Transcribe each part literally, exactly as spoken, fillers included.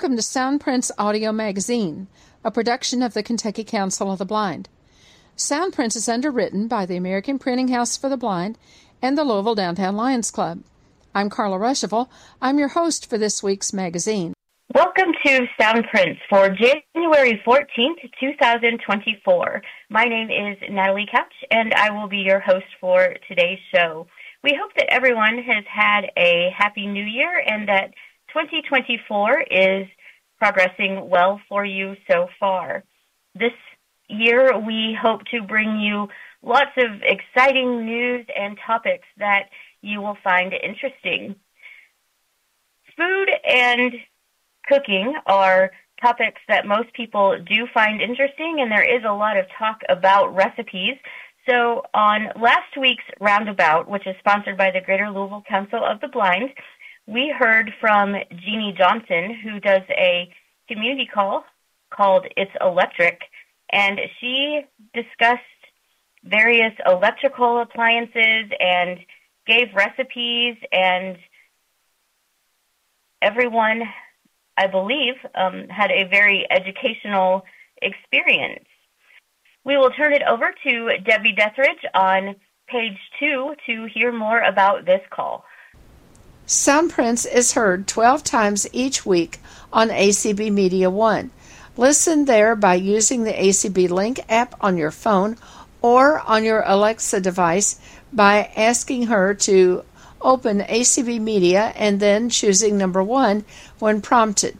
Welcome to Sound Prints Audio Magazine, a production of the Kentucky Council of the Blind. Sound Prints is underwritten by the American Printing House for the Blind and the Louisville Downtown Lions Club. I'm Carla Rushival. I'm your host for this week's magazine. Welcome to Sound Prints for January fourteenth, two thousand twenty-four. My name is Natalie Kouch, and I will be your host for today's show. We hope that everyone has had a happy new year and that twenty twenty-four is progressing well for you so far. This year, we hope to bring you lots of exciting news and topics that you will find interesting. Food and cooking are topics that most people do find interesting, and there is a lot of talk about recipes. So on last week's Roundabout, which is sponsored by the Greater Louisville Council of the Blind, we heard from Jeannie Johnson, who does a community call called It's Electric, and she discussed various electrical appliances and gave recipes, and everyone, I believe, um, had a very educational experience. We will turn it over to Debbie Dethridge on page two to hear more about this call. Sound Prints is heard twelve times each week on A C B Media one. Listen there by using the A C B Link app on your phone or on your Alexa device by asking her to open A C B Media and then choosing number one when prompted.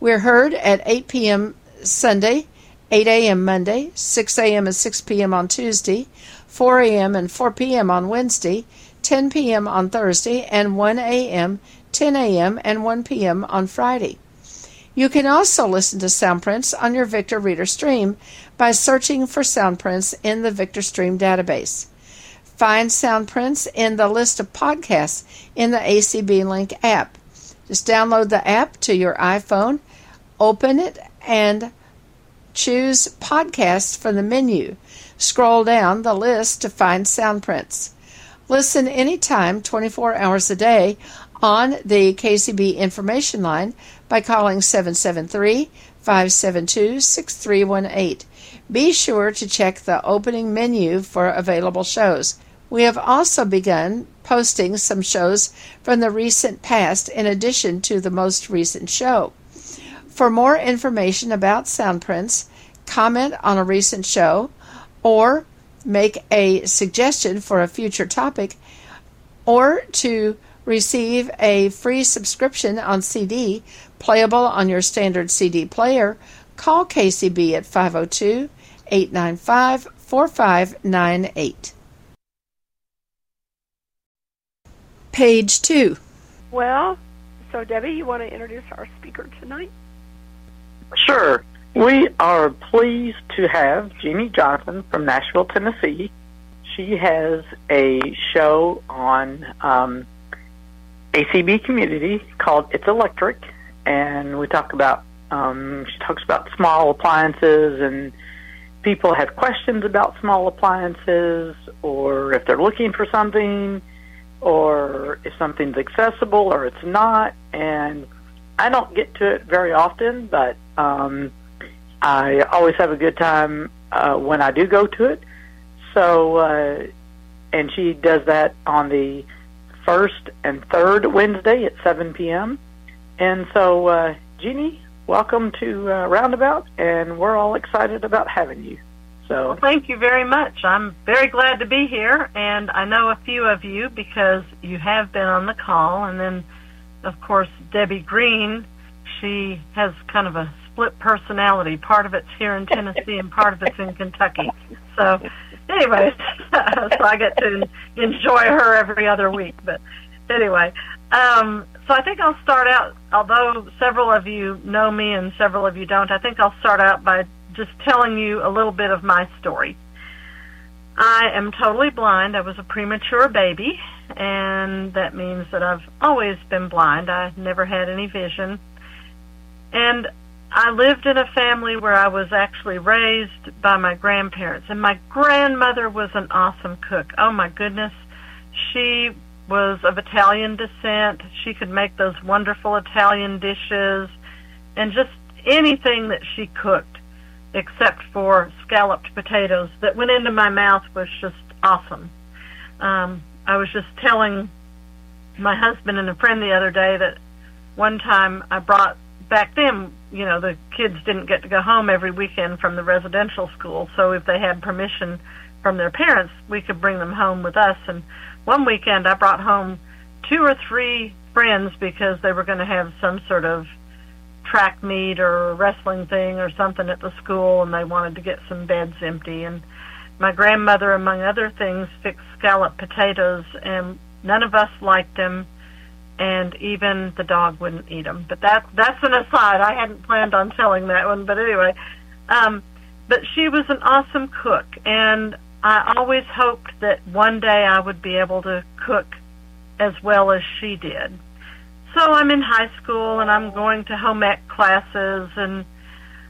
We're heard at eight p.m. Sunday, eight a.m. Monday, six a.m. and six p.m. on Tuesday, four a.m. and four p.m. on Wednesday, ten p.m. on Thursday, and one a.m., ten a.m., and one p.m. on Friday. You can also listen to Sound Prints on your Victor Reader Stream by searching for Sound Prints in the Victor Stream database. Find Sound Prints in the list of podcasts in the A C B Link app. Just download the app to your iPhone, open it, and choose Podcasts from the menu. Scroll down the list to find Sound Prints. Listen anytime, twenty-four hours a day, on the K C B Information Line by calling seven seven three, five seven two, six three one eight. Be sure to check the opening menu for available shows. We have also begun posting some shows from the recent past in addition to the most recent show. For more information about Sound Prints, comment on a recent show, or make a suggestion for a future topic, or to receive a free subscription on C D, playable on your standard C D player, call K C B at five oh two, eight nine five, four five nine eight. Page two. Well, so Debbie, you want to introduce our speaker tonight? Sure. We are pleased to have Jeannie Johnson from Nashville, Tennessee. She has a show on um, A C B Community called It's Electric, and we talk about um, she talks about small appliances, and people have questions about small appliances, or if they're looking for something, or if something's accessible or it's not. And I don't get to it very often, but Um, I always have a good time uh, when I do go to it. So, uh, and she does that on the first and third Wednesday at seven p.m. And so, uh, Jeannie, welcome to uh, Roundabout, and we're all excited about having you. So, well, thank you very much. I'm very glad to be here, and I know a few of you because you have been on the call. And then, of course, Debbie Green, she has kind of a split personality. Part of it's here in Tennessee and part of it's in Kentucky. So anyways, so I get to enjoy her every other week. But anyway, um, so I think I'll start out, although several of you know me and several of you don't, I think I'll start out by just telling you a little bit of my story. I am totally blind. I was a premature baby, and that means that I've always been blind. I never had any vision. And I lived in a family where I was actually raised by my grandparents, and my grandmother was an awesome cook. Oh, my goodness. She was of Italian descent. She could make those wonderful Italian dishes, and just anything that she cooked except for scalloped potatoes that went into my mouth was just awesome. Um, I was just telling my husband and a friend the other day that one time I brought back then, you know, the kids didn't get to go home every weekend from the residential school, so if they had permission from their parents, we could bring them home with us. And one weekend I brought home two or three friends because they were going to have some sort of track meet or wrestling thing or something at the school, and they wanted to get some beds empty. And my grandmother, among other things, fixed scalloped potatoes, and none of us liked them, and even the dog wouldn't eat them. But that, that's an aside. I hadn't planned on telling that one, but anyway. Um, but she was an awesome cook, and I always hoped that one day I would be able to cook as well as she did. So I'm in high school, and I'm going to home ec classes, and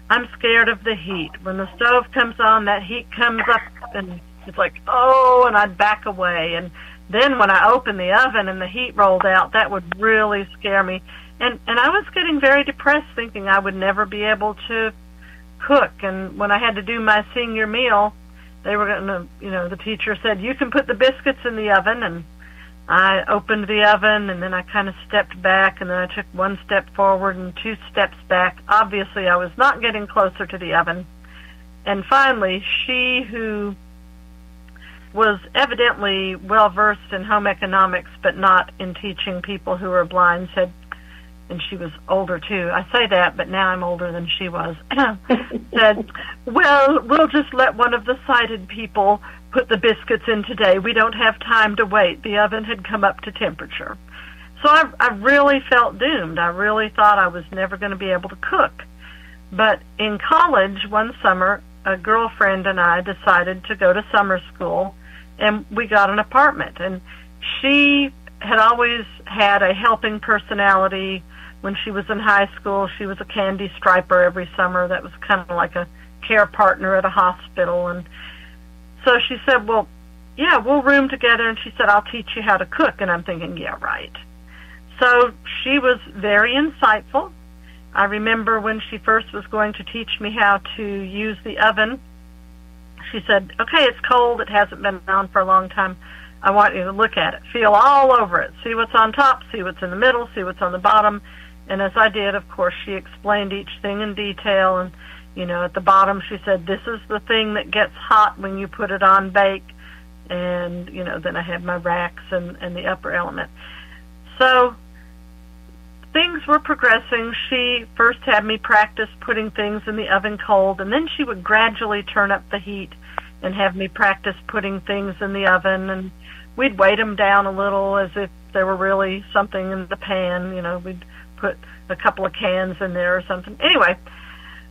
I'm scared of the heat. When the stove comes on, that heat comes up, and it's like, oh, and I'd back away. And then when I opened the oven and the heat rolled out, that would really scare me. And, and I was getting very depressed, thinking I would never be able to cook. And when I had to do my senior meal, they were going to, you know, the teacher said, you can put the biscuits in the oven. And I opened the oven, and then I kind of stepped back, and then I took one step forward and two steps back. Obviously, I was not getting closer to the oven. And finally, she, who was evidently well-versed in home economics but not in teaching people who were blind, said, and she was older too. I say that, but now I'm older than she was. Said, well, we'll just let one of the sighted people put the biscuits in today. We don't have time to wait. The oven had come up to temperature. So I, I really felt doomed. I really thought I was never going to be able to cook. But in college one summer, a girlfriend and I decided to go to summer school, and we got an apartment. And she had always had a helping personality. When she was in high school, she was a candy striper every summer. That was kind of like a care partner at a hospital. And so she said, well, yeah, we'll room together. And she said, I'll teach you how to cook. And I'm thinking, yeah, right. So she was very insightful. I remember when she first was going to teach me how to use the oven, she said, okay, it's cold. It hasn't been on for a long time. I want you to look at it, feel all over it, see what's on top, see what's in the middle, see what's on the bottom. And as I did, of course, she explained each thing in detail. And, you know, at the bottom, she said, this is the thing that gets hot when you put it on bake. And, you know, then I had my racks and, and the upper element. So things were progressing. She first had me practice putting things in the oven cold, and then she would gradually turn up the heat and have me practice putting things in the oven. And we'd weight them down a little as if there were really something in the pan. You know, we'd put a couple of cans in there or something. Anyway,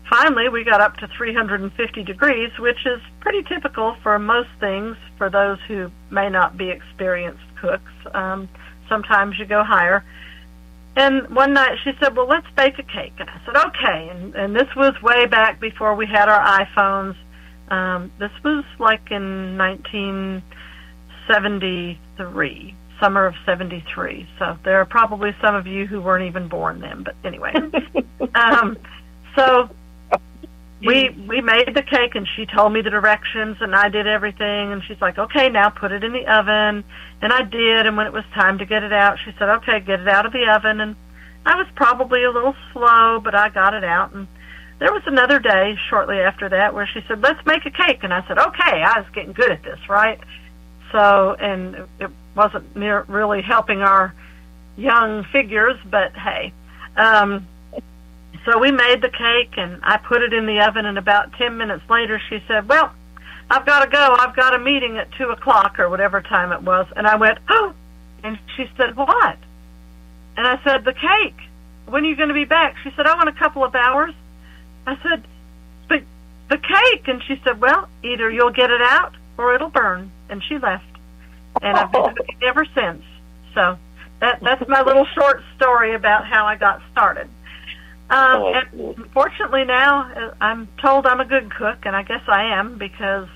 finally we got up to three hundred fifty degrees, which is pretty typical for most things for those who may not be experienced cooks. Um, sometimes you go higher. And one night she said, well, let's bake a cake. And I said, okay. And, and this was way back before we had our iPhones. Um, this was like in nineteen seventy-three, summer of seventy-three. So there are probably some of you who weren't even born then, but anyway. um, so we we made the cake, and she told me the directions, and I did everything. And she's like, okay, now put it in the oven. And I did, and when it was time to get it out, she said, okay, get it out of the oven. And I was probably a little slow, but I got it out. And there was another day shortly after that where she said, let's make a cake. And I said, okay, I was getting good at this, right? So, and it wasn't near really helping our young figures, but hey. Um, so we made the cake, and I put it in the oven, and about ten minutes later she said, well, I've got to go. I've got a meeting at two o'clock or whatever time it was. And I went, oh, and she said, what? And I said, the cake. When are you going to be back? She said, oh, in a couple of hours. I said, but the cake. And she said, well, either you'll get it out or it'll burn. And she left. And I've been cooking ever since. So that, that's my little short story about how I got started. Um, and fortunately now I'm told I'm a good cook, and I guess I am, because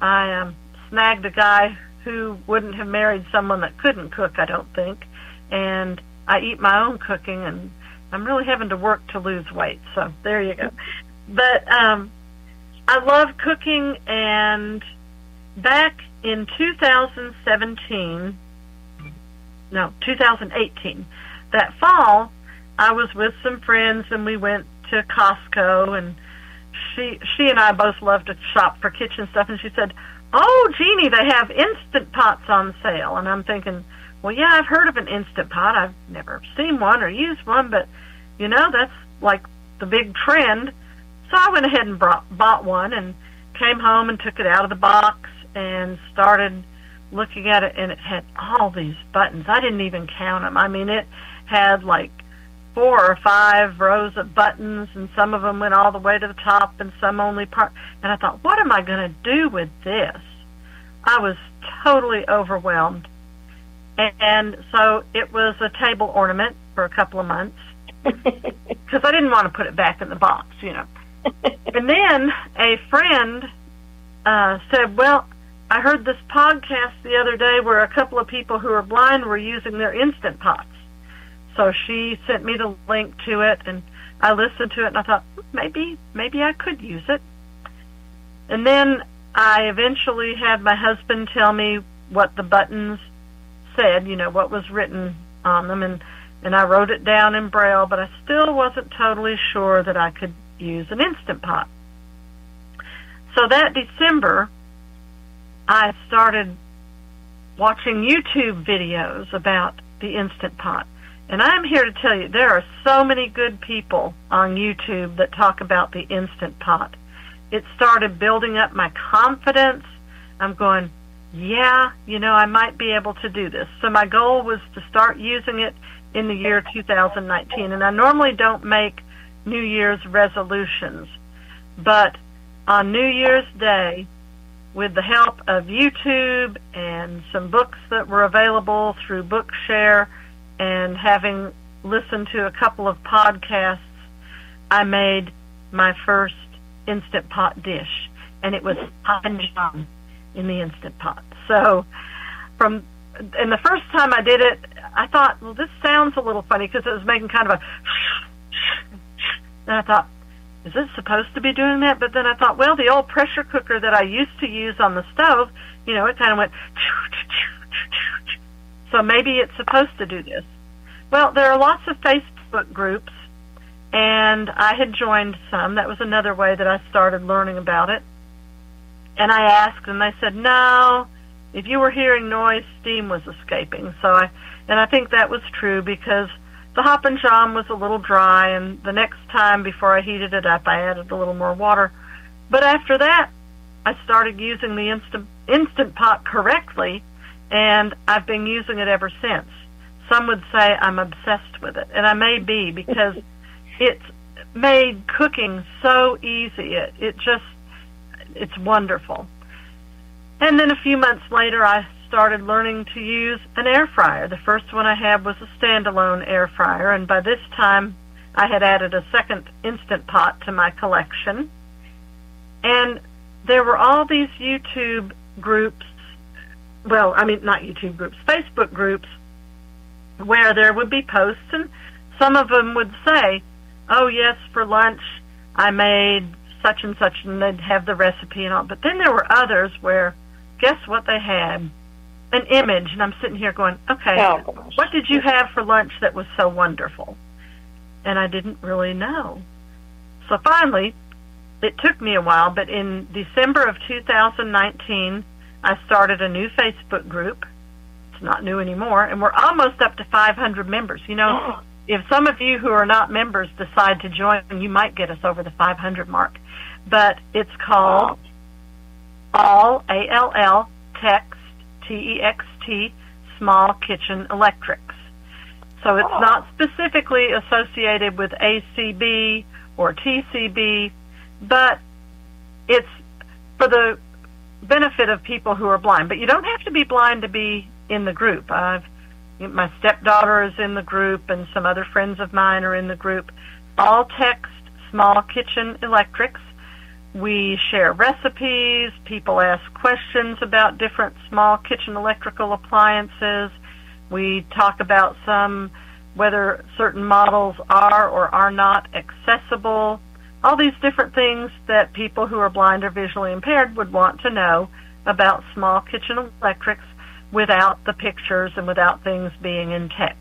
I um, snagged a guy who wouldn't have married someone that couldn't cook, I don't think. And I eat my own cooking, and I'm really having to work to lose weight, so there you go. But um, I love cooking, and back in two thousand seventeen, no, two thousand eighteen, that fall, I was with some friends, and we went to Costco, and she she and I both love to shop for kitchen stuff, and she said, "Oh, Jeannie, they have Instant Pots on sale." And I'm thinking, well, yeah, I've heard of an Instant Pot. I've never seen one or used one, but, you know, that's like the big trend. So I went ahead and brought, bought one and came home and took it out of the box and started looking at it, and it had all these buttons. I didn't even count them. I mean, it had like four or five rows of buttons, and some of them went all the way to the top and some only part. And I thought, what am I going to do with this? I was totally overwhelmed. And so it was a table ornament for a couple of months because I didn't want to put it back in the box, you know. And then a friend uh, said, well, I heard this podcast the other day where a couple of people who are blind were using their Instant Pots. So she sent me the link to it, and I listened to it, and I thought, maybe, maybe I could use it. And then I eventually had my husband tell me what the buttons said, you know, what was written on them, and, and I wrote it down in Braille, but I still wasn't totally sure that I could use an Instant Pot. So that December, I started watching YouTube videos about the Instant Pot, and I'm here to tell you there are so many good people on YouTube that talk about the Instant Pot. It started building up my confidence. I'm going, yeah, you know, I might be able to do this. So my goal was to start using it in the year two thousand nineteen. And I normally don't make New Year's resolutions. But on New Year's Day, with the help of YouTube and some books that were available through Bookshare and having listened to a couple of podcasts, I made my first Instant Pot dish. And it was panjang in the Instant Pot. So from and the first time I did it, I thought, well, this sounds a little funny because it was making kind of a and I thought, is this supposed to be doing that? But then I thought, well, the old pressure cooker that I used to use on the stove, you know, it kind of went so maybe it's supposed to do this. Well, there are lots of Facebook groups, and I had joined some. That was another way that I started learning about it. And I asked, and they said, no, if you were hearing noise, steam was escaping. So I, and I think that was true because the hop and jam was a little dry, and the next time before I heated it up, I added a little more water. But after that, I started using the Instant, Instant Pot correctly, and I've been using it ever since. Some would say I'm obsessed with it, and I may be because it's made cooking so easy. It, it just... it's wonderful. And then a few months later, I started learning to use an air fryer. The first one I had was a standalone air fryer, and by this time, I had added a second Instant Pot to my collection. And there were all these YouTube groups, well, I mean, not YouTube groups, Facebook groups, where there would be posts, and some of them would say, oh, yes, for lunch, I made such and such, and they'd have the recipe and all. But then there were others where, guess what they had? An image. And I'm sitting here going, okay, oh, what did you have for lunch that was so wonderful? And I didn't really know. So finally, it took me a while, but in December of two thousand nineteen, I started a new Facebook group. It's not new anymore, and we're almost up to five hundred members. You know, if some of you who are not members decide to join, you might get us over the five hundred mark. But it's called ALL, A L L, TEXT, T E X T, Small Kitchen Electrics. So it's not specifically associated with A C B or T C B, but it's for the benefit of people who are blind. But you don't have to be blind to be in the group. I've, my stepdaughter is in the group, and some other friends of mine are in the group. ALL TEXT Small Kitchen Electrics. We share recipes, people ask questions about different small kitchen electrical appliances. We talk about some whether certain models are or are not accessible, all these different things that people who are blind or visually impaired would want to know about small kitchen electrics without the pictures and without things being in text.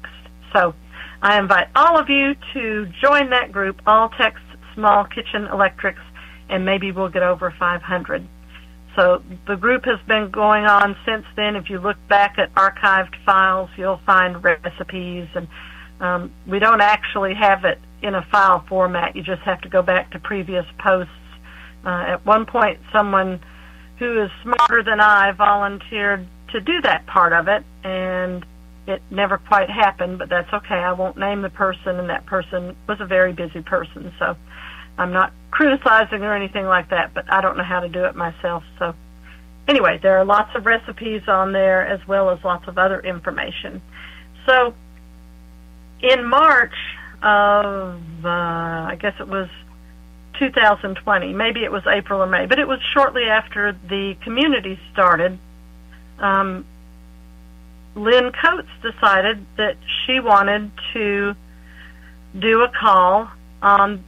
So I invite all of you to join that group, All Text Small Kitchen Electrics, and maybe we'll get over five hundred. So the group has been going on since then. If you look back at archived files, you'll find recipes, and um, we don't actually have it in a file format. You just have to go back to previous posts. Uh, at one point, someone who is smarter than I volunteered to do that part of it, and it never quite happened, but that's okay. I won't name the person, and that person was a very busy person, so I'm not criticizing or anything like that, but I don't know how to do it myself. So anyway, there are lots of recipes on there as well as lots of other information. So in March of, uh, I guess it was two thousand twenty, maybe it was April or May, but it was shortly after the community started, um, Lynn Coates decided that she wanted to do a call on,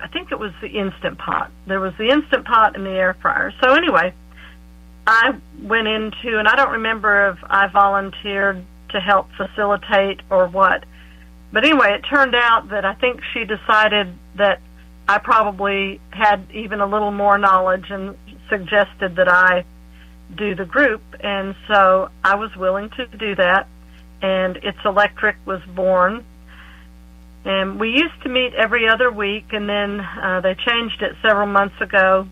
I think it was the Instant Pot. There was the Instant Pot and the air fryer. So anyway, I went into, and I don't remember if I volunteered to help facilitate or what, but anyway, it turned out that I think she decided that I probably had even a little more knowledge and suggested that I do the group, and so I was willing to do that, and It's Electric was born. And we used to meet every other week, and then uh, they changed it several months ago.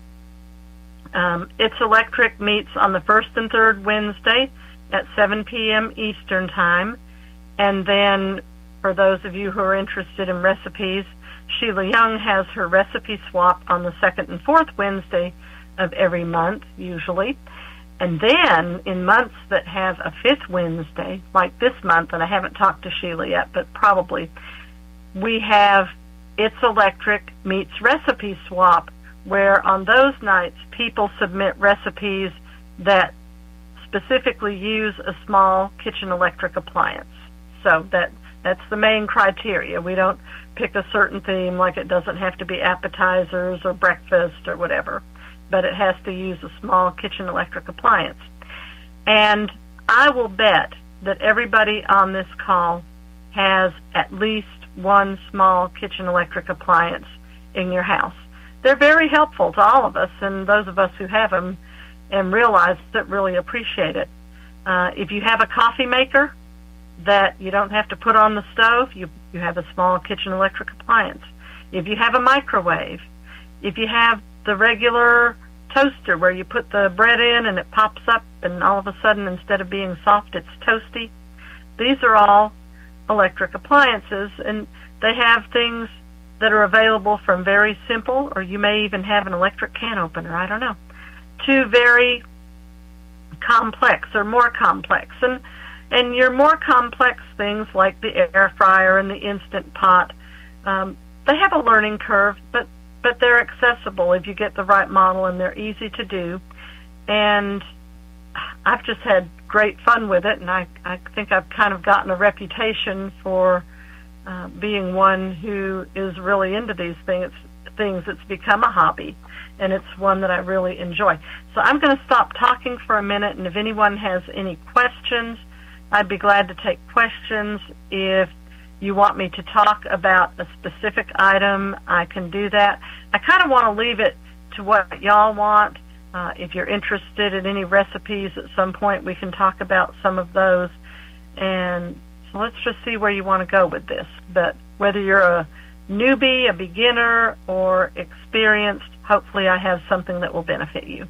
Um, It's Electric meets on the first and third Wednesday at seven p m Eastern Time. And then, for those of you who are interested in recipes, Sheila Young has her recipe swap on the second and fourth Wednesday of every month, usually. And then, in months that have a fifth Wednesday, like this month, and I haven't talked to Sheila yet, but probably, we have It's Electric meets Recipe Swap, where on those nights people submit recipes that specifically use a small kitchen electric appliance. So that that's the main criteria. We don't pick a certain theme, like it doesn't have to be appetizers or breakfast or whatever, but it has to use a small kitchen electric appliance. And I will bet that everybody on this call has at least one small kitchen electric appliance in your house. They're very helpful to all of us, and those of us who have them and realize that really appreciate it. Uh, if you have a coffee maker that you don't have to put on the stove, you, you have a small kitchen electric appliance. If you have a microwave, if you have the regular toaster where you put the bread in and it pops up and all of a sudden instead of being soft it's toasty, these are all electric appliances, and they have things that are available from very simple, or you may even have an electric can opener, I don't know, to very complex or more complex. And and your more complex things like the air fryer and the Instant Pot, um, they have a learning curve, but, but they're accessible if you get the right model, and they're easy to do. And I've just had great fun with it, and I, I think I've kind of gotten a reputation for uh, being one who is really into these things. Things It's become a hobby, and it's one that I really enjoy. So I'm going to stop talking for a minute, and if anyone has any questions, I'd be glad to take questions. If you want me to talk about a specific item, I can do that. I kind of want to leave it to what y'all want. Uh, if you're interested in any recipes at some point, we can talk about some of those. And so let's just see where you want to go with this. But whether you're a newbie, a beginner, or experienced, hopefully I have something that will benefit you.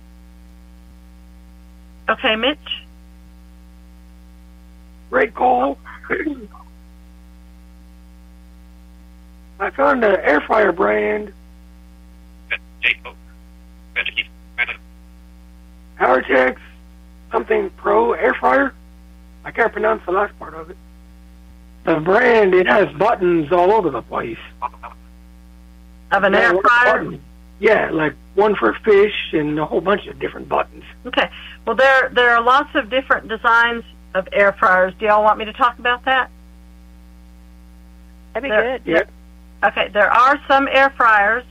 Okay, Mitch? Great call. I found the air fryer brand. ALL TEXT something pro air fryer. I can't pronounce the last part of it. The brand, it has buttons all over the place. Of an air fryer? Yeah, like one for fish and a whole bunch of different buttons. Okay. Well, there there are lots of different designs of air fryers. Do y'all want me to talk about that? That'd be there, good. There, okay, there are some air fryers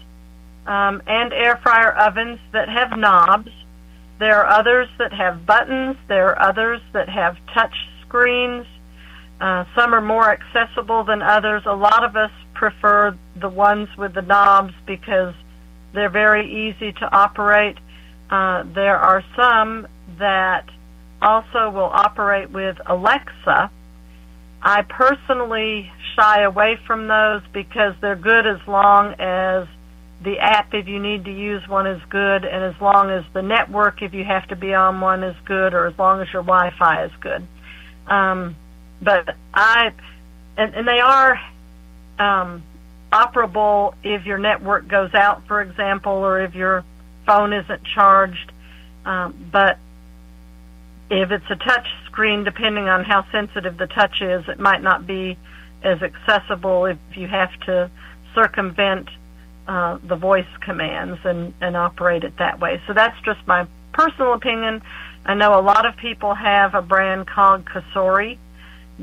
um, and air fryer ovens that have knobs. There are others that have buttons. There are others that have touch screens. Uh, some are more accessible than others. A lot of us prefer the ones with the knobs because they're very easy to operate. Uh, there are some that also will operate with Alexa. I personally shy away from those because they're good as long as the app, if you need to use one, is good, and as long as the network, if you have to be on one, is good, or as long as your Wi-Fi is good. Um, but I, and, and they are um, operable if your network goes out, for example, or if your phone isn't charged. Um, but if it's a touch screen, depending on how sensitive the touch is, it might not be as accessible if you have to circumvent Uh, the voice commands and, and operate it that way. So that's just my personal opinion. I know a lot of people have a brand called Cosori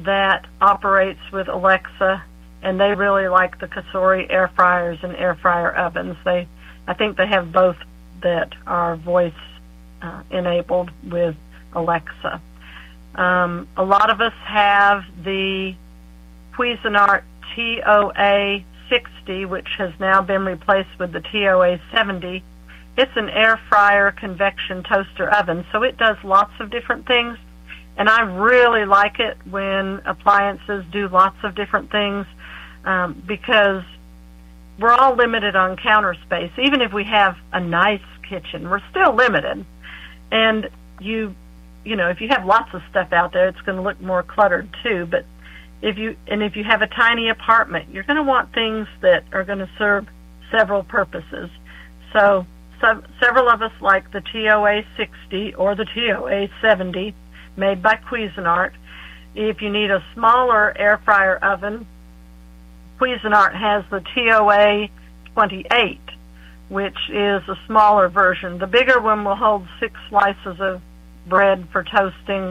that operates with Alexa, and they really like the Cosori air fryers and air fryer ovens. They, I think they have both that are voice uh, enabled with Alexa. Um, a lot of us have the Cuisinart T O A sixty, which has now been replaced with the T O A seventy. It's an air fryer, convection toaster oven, so it does lots of different things, and I really like it when appliances do lots of different things um, because we're all limited on counter space. Even if we have a nice kitchen, we're still limited, and you you know, if you have lots of stuff out there, it's going to look more cluttered too. But If you and if you have a tiny apartment, you're going to want things that are going to serve several purposes. So, so several of us like the T O A sixty or the T O A seventy made by Cuisinart. If you need a smaller air fryer oven, Cuisinart has the T O A twenty-eight, which is a smaller version. The bigger one will hold six slices of bread for toasting.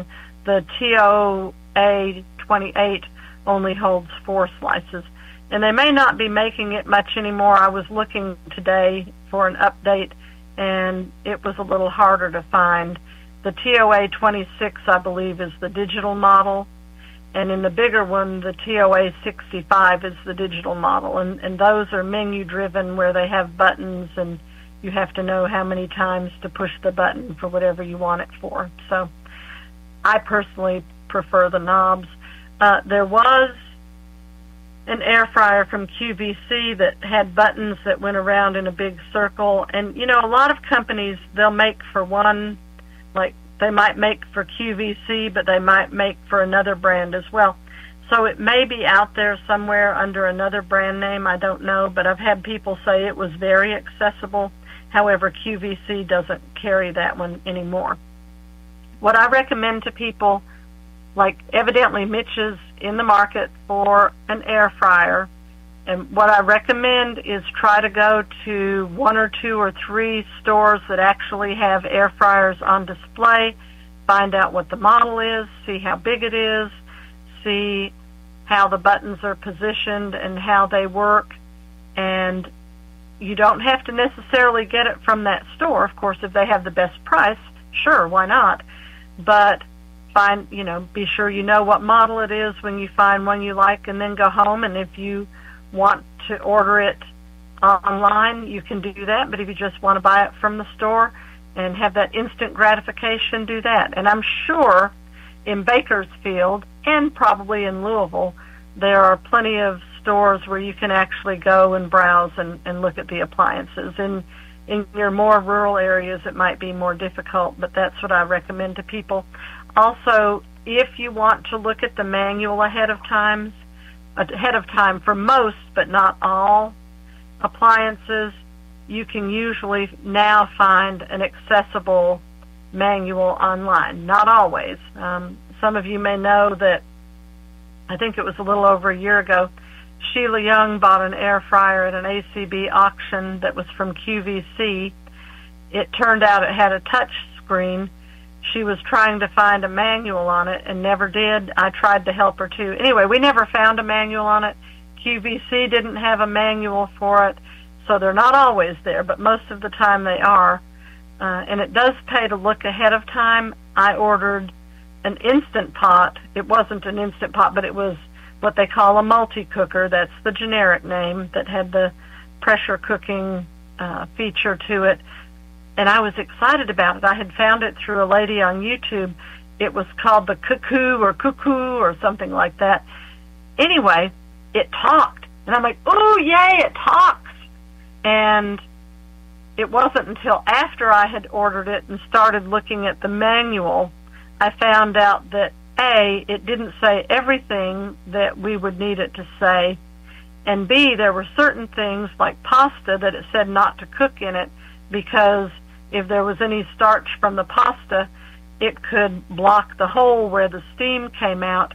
The T O A twenty-eight only holds four slices, and they may not be making it much anymore. I was looking today for an update, and it was a little harder to find. The T O A twenty-six, I believe, is the digital model, and in the bigger one, the T O A sixty-five is the digital model, and, and those are menu-driven where they have buttons, and you have to know how many times to push the button for whatever you want it for. So I personally prefer the knobs. Uh, there was an air fryer from Q V C that had buttons that went around in a big circle. And, you know, a lot of companies, they'll make for one, like they might make for Q V C, but they might make for another brand as well. So it may be out there somewhere under another brand name. I don't know, but I've had people say it was very accessible. However, Q V C doesn't carry that one anymore. What I recommend to people, like evidently Mitch is in the market for an air fryer, and what I recommend is try to go to one or two or three stores that actually have air fryers on display, find out what the model is, see how big it is, see how the buttons are positioned and how they work. And you don't have to necessarily get it from that store. Of course, if they have the best price, sure, why not? But find, you know, be sure you know what model it is when you find one you like, and then go home. And if you want to order it online, you can do that. But if you just want to buy it from the store and have that instant gratification, do that. And I'm sure in Bakersfield and probably in Louisville, there are plenty of stores where you can actually go and browse and, and look at the appliances. In, in your more rural areas, it might be more difficult, but that's what I recommend to people. Also, if you want to look at the manual ahead of time, ahead of time for most but not all appliances, you can usually now find an accessible manual online. Not always. Um, some of you may know that I think it was a little over a year ago, Sheila Young bought an air fryer at an A C B auction that was from Q V C. It turned out it had a touch screen. She was trying to find a manual on it and never did. I tried to help her, too. Anyway, we never found a manual on it. Q V C didn't have a manual for it, so they're not always there, but most of the time they are. Uh, and it does pay to look ahead of time. I ordered an Instant Pot. It wasn't an Instant Pot, but it was what they call a multi-cooker. That's the generic name that had the pressure cooking uh, feature to it. And I was excited about it. I had found it through a lady on YouTube. It was called the Cuckoo or Cuckoo or something like that. Anyway, it talked. And I'm like, oh, yay, it talks. And it wasn't until after I had ordered it and started looking at the manual, I found out that, A, it didn't say everything that we would need it to say, and B, there were certain things like pasta that it said not to cook in it because if there was any starch from the pasta, it could block the hole where the steam came out.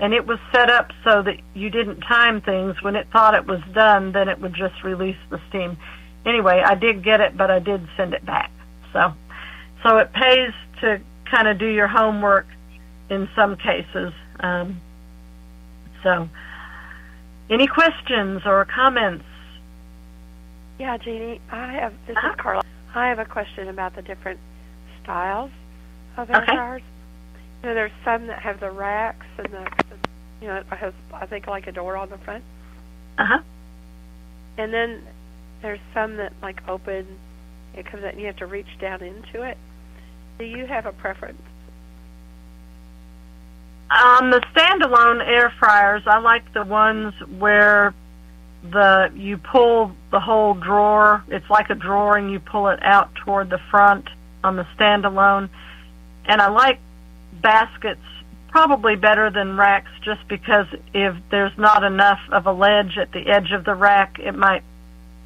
And it was set up so that you didn't time things. When it thought it was done, then it would just release the steam. Anyway, I did get it, but I did send it back. So, so it pays to kind of do your homework in some cases. Um, so, any questions or comments? Yeah, Jeannie, I have. This uh-huh. is Carla. I have a question about the different styles of S Rs. Okay. You know, there's some that have the racks and the, you know, it has, I think, like a door on the front. Uh huh. And then there's some that, like, open, it comes out and you have to reach down into it. Do you have a preference? On the standalone air fryers, I like the ones where the you pull the whole drawer. It's like a drawer and you pull it out toward the front on the standalone. And I like baskets probably better than racks just because if there's not enough of a ledge at the edge of the rack, it might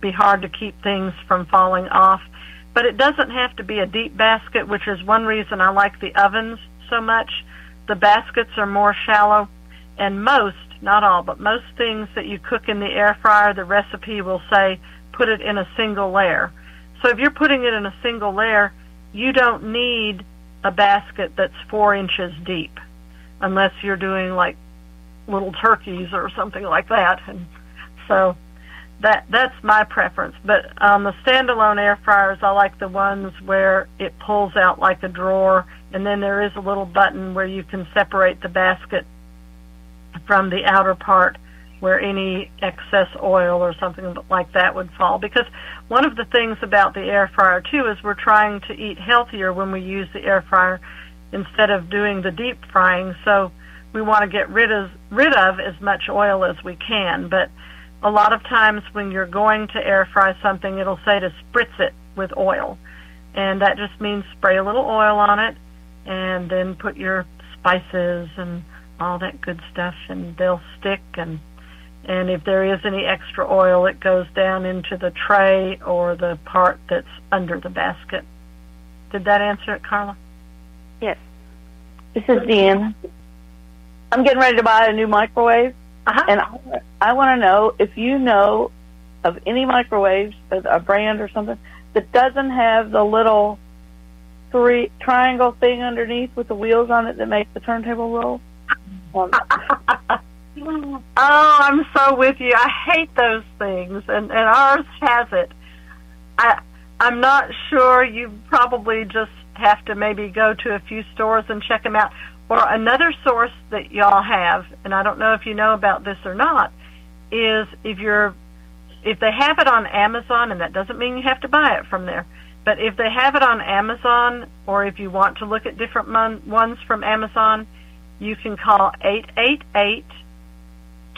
be hard to keep things from falling off. But it doesn't have to be a deep basket, which is one reason I like the ovens so much. The baskets are more shallow, and most, not all, but most things that you cook in the air fryer, the recipe will say put it in a single layer. So if you're putting it in a single layer, you don't need a basket that's four inches deep unless you're doing like little turkeys or something like that. And so That that's my preference, but on um, the standalone air fryers, I like the ones where it pulls out like a drawer, and then there is a little button where you can separate the basket from the outer part where any excess oil or something like that would fall. Because one of the things about the air fryer, too, is we're trying to eat healthier when we use the air fryer instead of doing the deep frying, so we want to get rid of, rid of as much oil as we can, but a lot of times when you're going to air fry something, it'll say to spritz it with oil. And that just means spray a little oil on it and then put your spices and all that good stuff, and they'll stick. And, and if there is any extra oil, it goes down into the tray or the part that's under the basket. Did that answer it, Carla? Yes. This is Deanne. I'm getting ready to buy a new microwave. Uh-huh. And I, I want to know if you know of any microwaves, a brand or something, that doesn't have the little three triangle thing underneath with the wheels on it that makes the turntable roll. Um, oh, I'm so with you. I hate those things, and, and ours has it. I, I'm not sure. You probably just have to maybe go to a few stores and check them out. Or another source that y'all have, and I don't know if you know about this or not, is if you're, if they have it on Amazon, and that doesn't mean you have to buy it from there, but if they have it on Amazon, or if you want to look at different mon- ones from Amazon, you can call eight eight eight,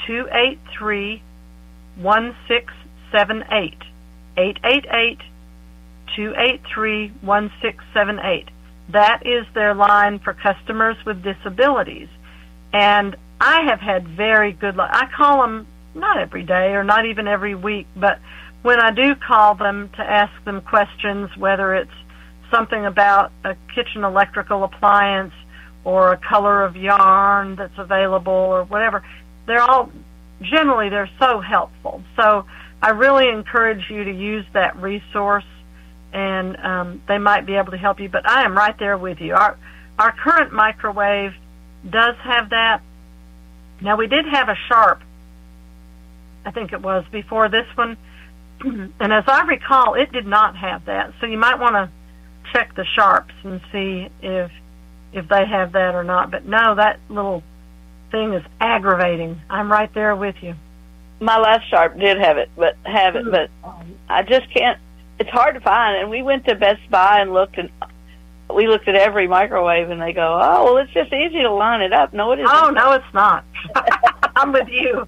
two eight three, one six seven eight. eight eight eight, two eight three, one six seven eight. That is their line for customers with disabilities. And I have had very good luck. I call them not every day or not even every week, but when I do call them to ask them questions, whether it's something about a kitchen electrical appliance or a color of yarn that's available or whatever, they're all, generally they're so helpful. So I really encourage you to use that resource, and um, they might be able to help you. But I am right there with you. Our, our current microwave does have that. Now, we did have a Sharp I think it was, before this one. And as I recall, it did not have that. So you might want to check the Sharps and see if if they have that or not. But no, that little thing is aggravating. I'm right there with you. My last Sharp did have it, but have it, but I just can't. It's hard to find. And we went to Best Buy and looked, and we looked at every microwave, and they go, "Oh, well, it's just easy to line it up." No, it isn't. Oh no, it's not. I'm with you.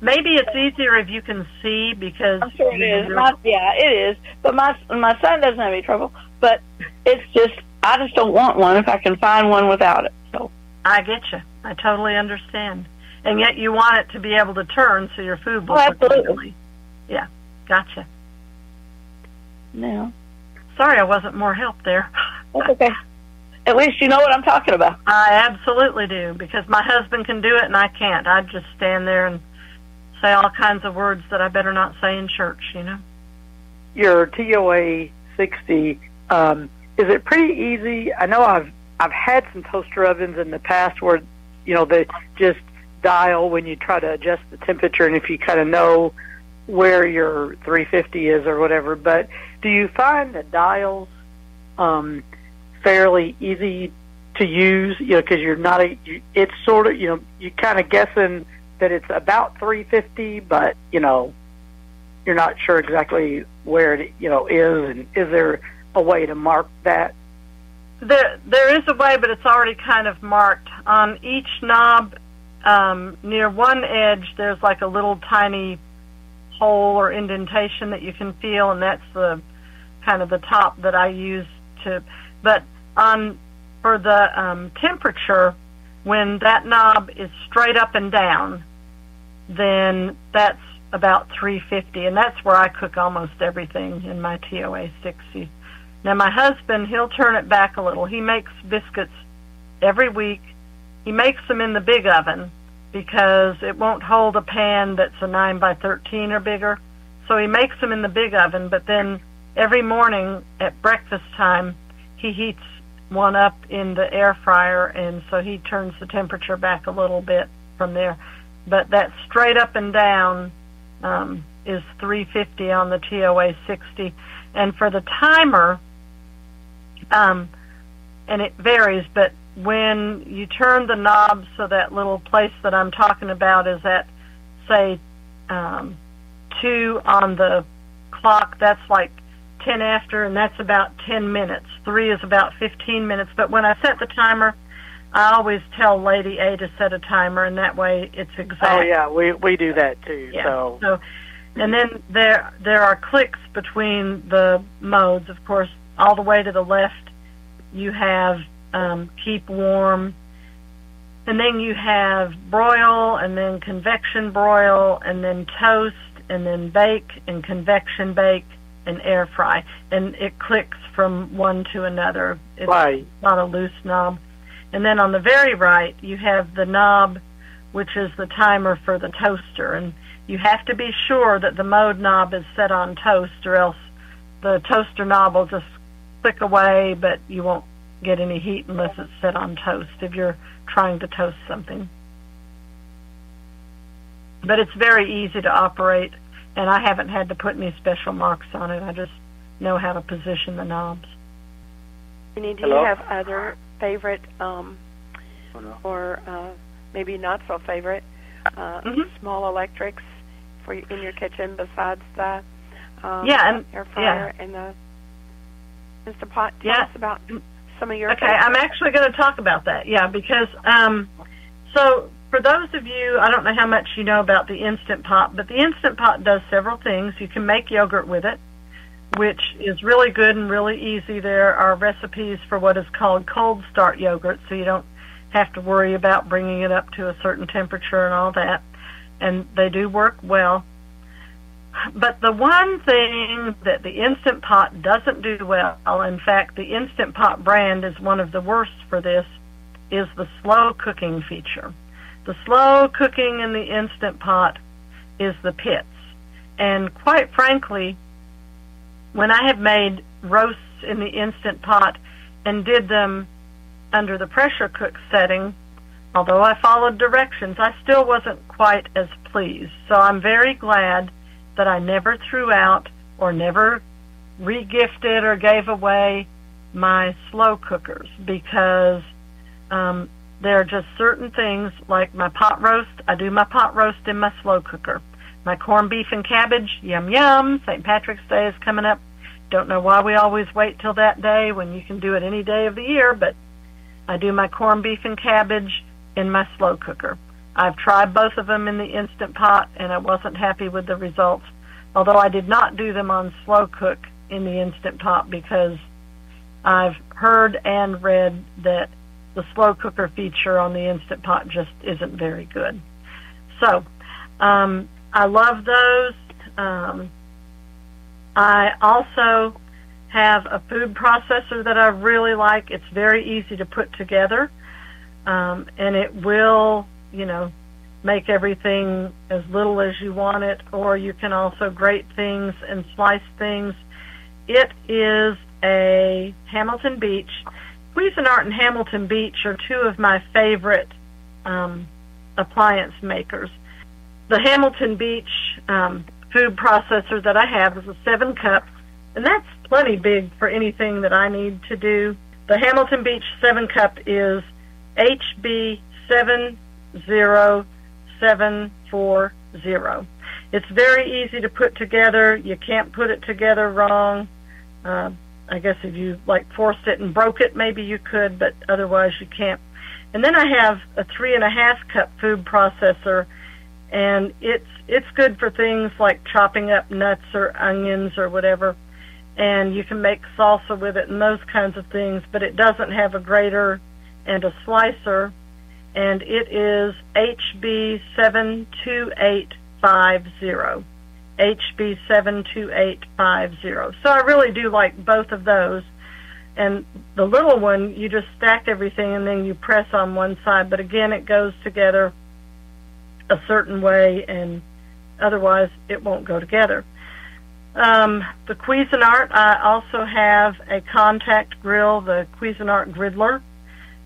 Maybe it's easier if you can see, because I'm sure it is. My, yeah, it is. But my my son doesn't have any trouble. But it's just I just don't want one if I can find one without it. So I get you. I totally understand. And yet you want it to be able to turn so your food will. Oh, absolutely. Yeah, gotcha. No. Sorry, I wasn't more help there. That's okay. At least you know what I'm talking about. I absolutely do, because my husband can do it and I can't. I just stand there and say all kinds of words that I better not say in church, you know. Your T O A sixty, um, is it pretty easy? I know I've I've had some toaster ovens in the past where, you know, they just dial when you try to adjust the temperature, and if you kind of know where your three fifty is or whatever. But do you find the dials um, fairly easy to use? You know, because you're not a, you, it's sort of, you know, you're kind of guessing that it's about three fifty, but, you know, you're not sure exactly where it, you know, is. And is there a way to mark that? There, there is a way, but it's already kind of marked. On each knob, um, near one edge, there's like a little tiny hole or indentation that you can feel, and that's the kind of the top that I use to. But on for the um, temperature, when that knob is straight up and down, then that's about three fifty, and that's where I cook almost everything in my T O A sixty. Now, my husband, he'll turn it back a little. He makes biscuits every week. He makes them in the big oven because it won't hold a pan that's a nine by thirteen or bigger. So he makes them in the big oven, but then every morning at breakfast time, he heats one up in the air fryer, and so he turns the temperature back a little bit from there. But that straight up and down um, is three fifty on the T O A sixty. And for the timer, um, and it varies, but when you turn the knob so that little place that I'm talking about is at, say, um, two on the clock, that's like ten after, and that's about ten minutes. Three is about fifteen minutes. But when I set the timer, I always tell Lady A to set a timer, and that way it's exact. Oh yeah, we we do that too. Yeah. So. so, and then there there are clicks between the modes. Of course, all the way to the left, you have um, keep warm, and then you have broil, and then convection broil, and then toast, and then bake, and convection bake, and air fry, and it clicks from one to another. It's right. Not a loose knob. And then on the very right, you have the knob, which is the timer for the toaster, and you have to be sure that the mode knob is set on toast, or else the toaster knob will just click away, but you won't get any heat unless it's set on toast if you're trying to toast something. But it's very easy to operate, and I haven't had to put any special marks on it. I just know how to position the knobs. Jeannie, do Hello? You have other favorite um, oh, no. or uh, maybe not so favorite uh, mm-hmm. small electrics for you, in your kitchen besides the um, yeah, and, air fryer yeah. and the Instant Pot? Tell yeah. us about some of your Okay, favorites. I'm actually going to talk about that, yeah, because um, so... For those of you, I don't know how much you know about the Instant Pot, but the Instant Pot does several things. You can make yogurt with it, which is really good and really easy. There are recipes for what is called cold start yogurt, so you don't have to worry about bringing it up to a certain temperature and all that, and they do work well. But the one thing that the Instant Pot doesn't do well, in fact, the Instant Pot brand is one of the worst for this, is the slow cooking feature. The slow cooking in the Instant Pot is the pits. And quite frankly, when I have made roasts in the Instant Pot and did them under the pressure cook setting, although I followed directions, I still wasn't quite as pleased. So I'm very glad that I never threw out or never regifted or gave away my slow cookers, because um, there are just certain things like my pot roast. I do my pot roast in my slow cooker. My corned beef and cabbage, yum yum. Saint Patrick's Day is coming up. Don't know why we always wait till that day when you can do it any day of the year, but I do my corned beef and cabbage in my slow cooker. I've tried both of them in the Instant Pot, and I wasn't happy with the results, although I did not do them on slow cook in the Instant Pot because I've heard and read that the slow cooker feature on the Instant Pot just isn't very good. So um, I love those. Um, I also have a food processor that I really like. It's very easy to put together, um, and it will, you know, make everything as little as you want it, or you can also grate things and slice things. It is a Hamilton Beach. Cuisinart and Hamilton Beach are two of my favorite um, appliance makers. The Hamilton Beach um, food processor that I have is a seven cup, and that's plenty big for anything that I need to do. The Hamilton Beach seven cup is H B seven zero seven four zero. It's very easy to put together. You can't put it together wrong. Uh, I guess if you like forced it and broke it, maybe you could, but otherwise you can't. And then I have a three and a half cup food processor, and it's it's good for things like chopping up nuts or onions or whatever, and you can make salsa with it and those kinds of things, but it doesn't have a grater and a slicer, and it is H B seven two eight five zero. H B seven two eight five zero. So I really do like both of those. And the little one, you just stack everything and then you press on one side. But again, it goes together a certain way, and otherwise it won't go together. Um, the Cuisinart, I also have a contact grill, the Cuisinart Griddler.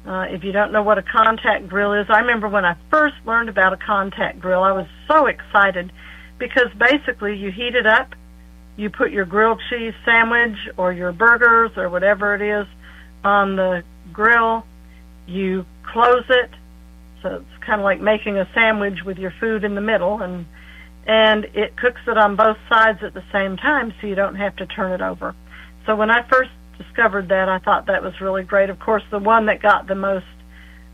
Uh, if you don't know what a contact grill is, I remember when I first learned about a contact grill, I was so excited, because basically you heat it up, you put your grilled cheese sandwich or your burgers or whatever it is on the grill, you close it, so it's kind of like making a sandwich with your food in the middle, and and it cooks it on both sides at the same time, so you don't have to turn it over. So when I first discovered that, I thought that was really great. Of course, the one that got the most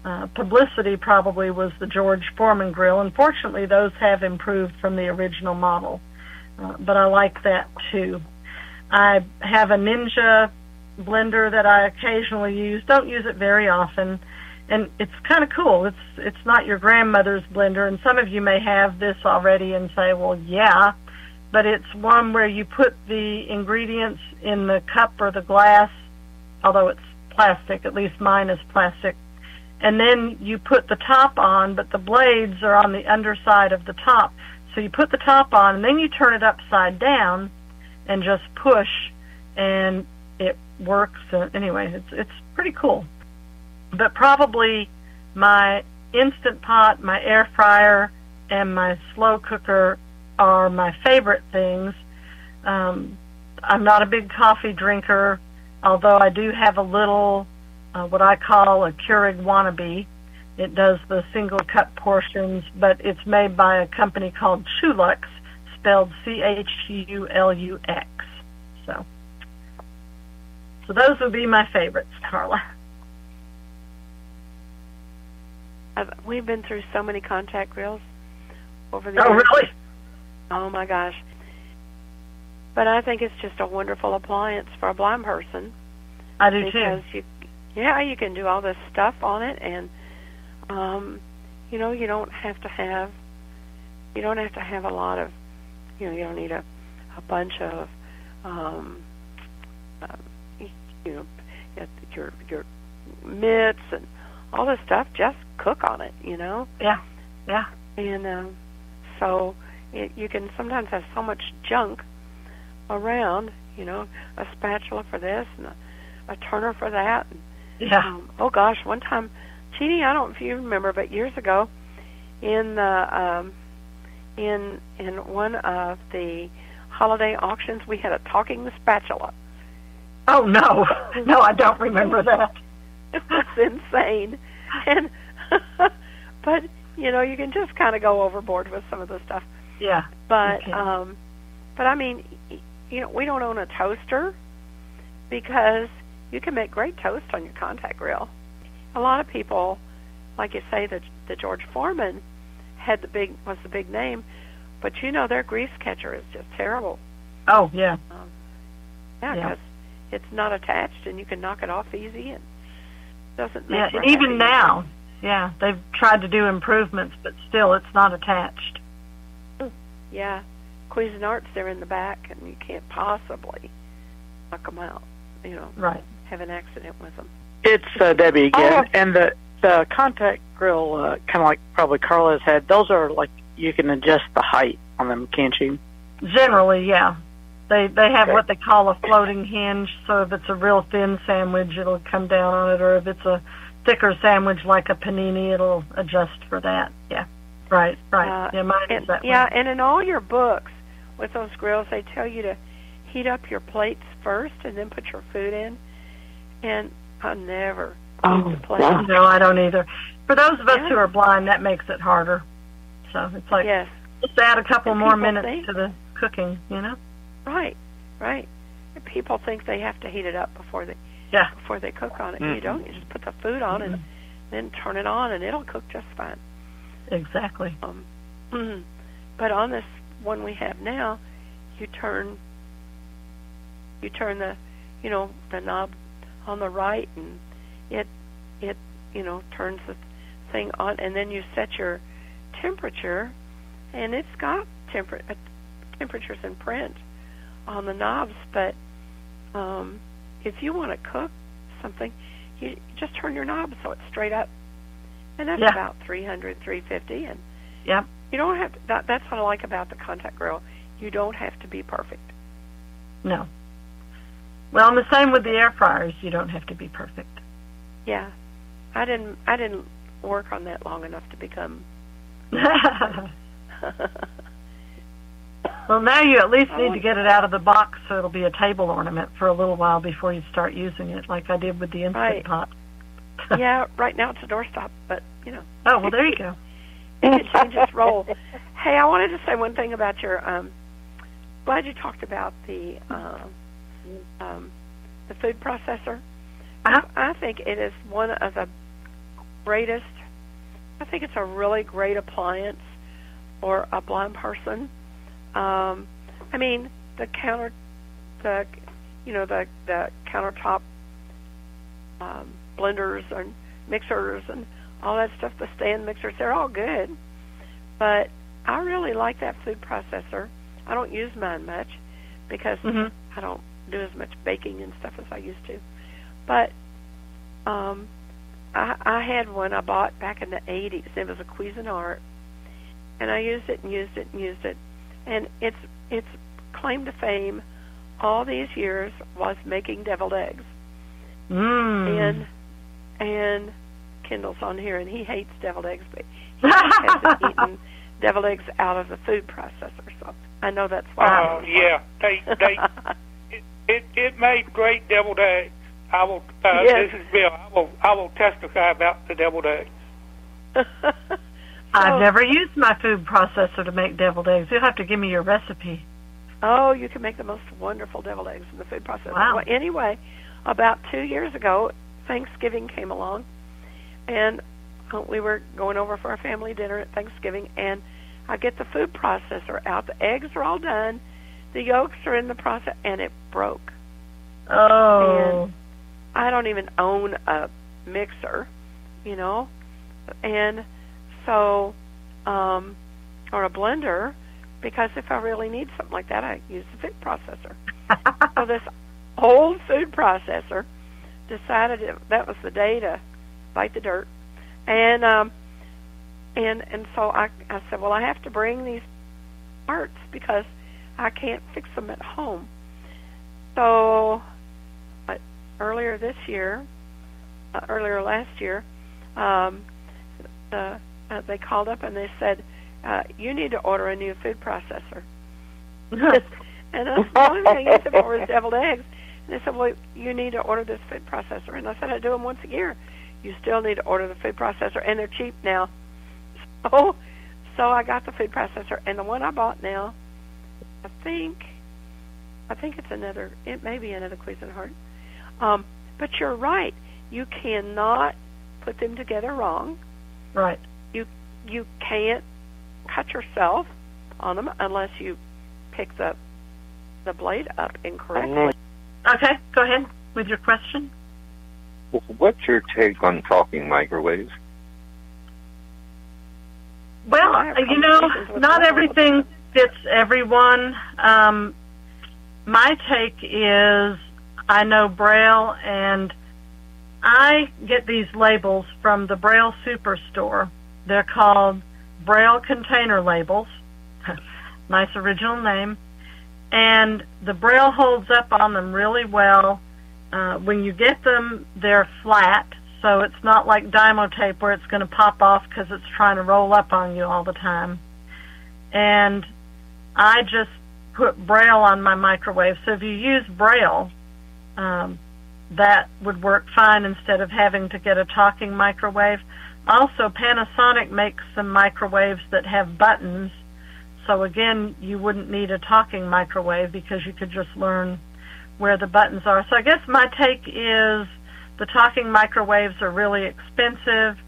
Uh, publicity probably was the George Foreman grill. Unfortunately, those have improved from the original model, uh, but I like that too. I have a Ninja blender that I occasionally use. Don't use it very often, and it's kind of cool. It's it's not your grandmother's blender, and some of you may have this already and say, well, yeah, but it's one where you put the ingredients in the cup or the glass, although it's plastic, at least mine is plastic, and then you put the top on, but the blades are on the underside of the top. So you put the top on, and then you turn it upside down and just push, and it works. Uh, anyway, it's, it's pretty cool. But probably my Instant Pot, my air fryer, and my slow cooker are my favorite things. Um, I'm not a big coffee drinker, although I do have a little... Uh, what I call a Keurig wannabe. It does the single cup portions, but it's made by a company called Chulux, spelled C H U L U X. So, so those would be my favorites, Carla. I've, we've been through so many contact grills over the oh, years. Oh, really? Oh, my gosh. But I think it's just a wonderful appliance for a blind person. I do, because too. You, Yeah, you can do all this stuff on it, and um, you know, you don't have to have you don't have to have a lot of, you know, you don't need a, a bunch of um, uh, you know, your your mitts and all this stuff. Just cook on it, you know. Yeah, yeah. And um, so it, you can sometimes have so much junk around, you know, a spatula for this and a, a turner for that. And, yeah. Um, oh gosh, one time, Jeannie, I don't know if you remember, but years ago, in the um, in in one of the holiday auctions, we had a talking spatula. Oh, no. No, I don't remember that. It was insane. And but, you know, you can just kind of go overboard with some of the stuff. Yeah. But, okay. um, but I mean, you know, we don't own a toaster because you can make great toast on your contact grill. A lot of people, like you say, the, the George Foreman had the big, was the big name, but, you know, their grease catcher is just terrible. Oh, yeah. Um, yeah, because yeah. it's not attached, and you can knock it off easy, and it doesn't make yeah, even now, yeah, they've tried to do improvements, but still it's not attached. Yeah. Cuisinarts, they're in the back, and you can't possibly knock them out, you know, right. have an accident with them. It's uh, Debbie again, oh. and the, the contact grill, uh, kind of like probably Carla's had, those are like, you can adjust the height on them, can't you? Generally, yeah. They they have okay. what they call a floating hinge, so if it's a real thin sandwich, it'll come down on it, or if it's a thicker sandwich like a panini, it'll adjust for that. Yeah, right, right. Uh, yeah, mine and, is that yeah, way. And in all your books with those grills, they tell you to heat up your plates first and then put your food in, and I never oh, use the plate. Wow. No, I don't either. For those of us yeah. who are blind, that makes it harder. So it's like yes. just add a couple and more minutes think, to the cooking, you know? Right, right. And people think they have to heat it up before they yeah. before they cook on it. Mm-hmm. You don't. You just put the food on mm-hmm. and then turn it on, and it'll cook just fine. Exactly. Um, mm-hmm. But on this one we have now, you turn you turn the you know the knob on the right, and it it you know turns the thing on, and then you set your temperature, and it's got temper temperatures in print on the knobs, but um, if you want to cook something, you just turn your knob so it's straight up, and that's yeah. about three hundred, three fifty, and yeah. you don't have to, that, that's what I like about the contact grill. You don't have to be perfect. No. Well, and the same with the air fryers. You don't have to be perfect. Yeah. I didn't I didn't work on that long enough to become well, now you at least need to get it out of the box so it'll be a table ornament for a little while before you start using it, like I did with the Instant right. Pot. Yeah, right now it's a doorstop, but, you know. Oh, well, there you go. It can change its role. Hey, I wanted to say one thing about your, um, glad you talked about the, um, um, the food processor. Uh-huh. I think it is one of the greatest, I think it's a really great appliance for a blind person. Um, I mean, the counter, the you know, the the countertop um, blenders and mixers and all that stuff, the stand mixers, they're all good. But I really like that food processor. I don't use mine much because mm-hmm. I don't do as much baking and stuff as I used to. But um, I, I had one I bought back in the eighties. It was a Cuisinart, and I used it and used it and used it. And its its claim to fame all these years was making deviled eggs. Mm. And and Kendall's on here, and he hates deviled eggs, but he hasn't eaten deviled eggs out of the food processor. So I know that's why. Oh yeah, they they it, it it made great deviled eggs. I will. Uh, yes. This is Bill. I will. I will testify about the deviled eggs. So, I've never used my food processor to make deviled eggs. You'll have to give me your recipe. Oh, you can make the most wonderful deviled eggs in the food processor. Wow. Well, anyway, about two years ago, Thanksgiving came along, and we were going over for a family dinner at Thanksgiving, and I get the food processor out. The eggs are all done. The yolks are in the process, and it broke. Oh. And I don't even own a mixer, you know, and so, um, or a blender, because if I really need something like that, I use the food processor. So this old food processor decided it, that was the day to bite the dirt, and um, and and so I I said, well, I have to bring these parts because I can't fix them at home. So uh, earlier this year, uh, earlier last year, um, the Uh, they called up and they said, uh, you need to order a new food processor. And I said, well, I'm going to use them over deviled eggs. And they said, well, you need to order this food processor. And I said, I do them once a year. You still need to order the food processor, and they're cheap now. So, so I got the food processor, and the one I bought now, I think, I think it's another, it may be another Cuisinart. Um, but you're right. You cannot put them together wrong. Right. You you can't cut yourself on them unless you pick the the blade up incorrectly. Okay, go ahead with your question. What's your take on talking microwaves? Well, you know, not everything fits everyone. Um, my take is I know Braille, and I get these labels from the Braille Superstore. They're called Braille Container Labels. Nice original name. And the Braille holds up on them really well. Uh, when you get them, they're flat, so it's not like Dymo tape where it's going to pop off because it's trying to roll up on you all the time. And I just put Braille on my microwave. So if you use Braille, um, that would work fine instead of having to get a talking microwave. Also, Panasonic makes some microwaves that have buttons. So again, you wouldn't need a talking microwave because you could just learn where the buttons are. So I guess my take is the talking microwaves are really expensive,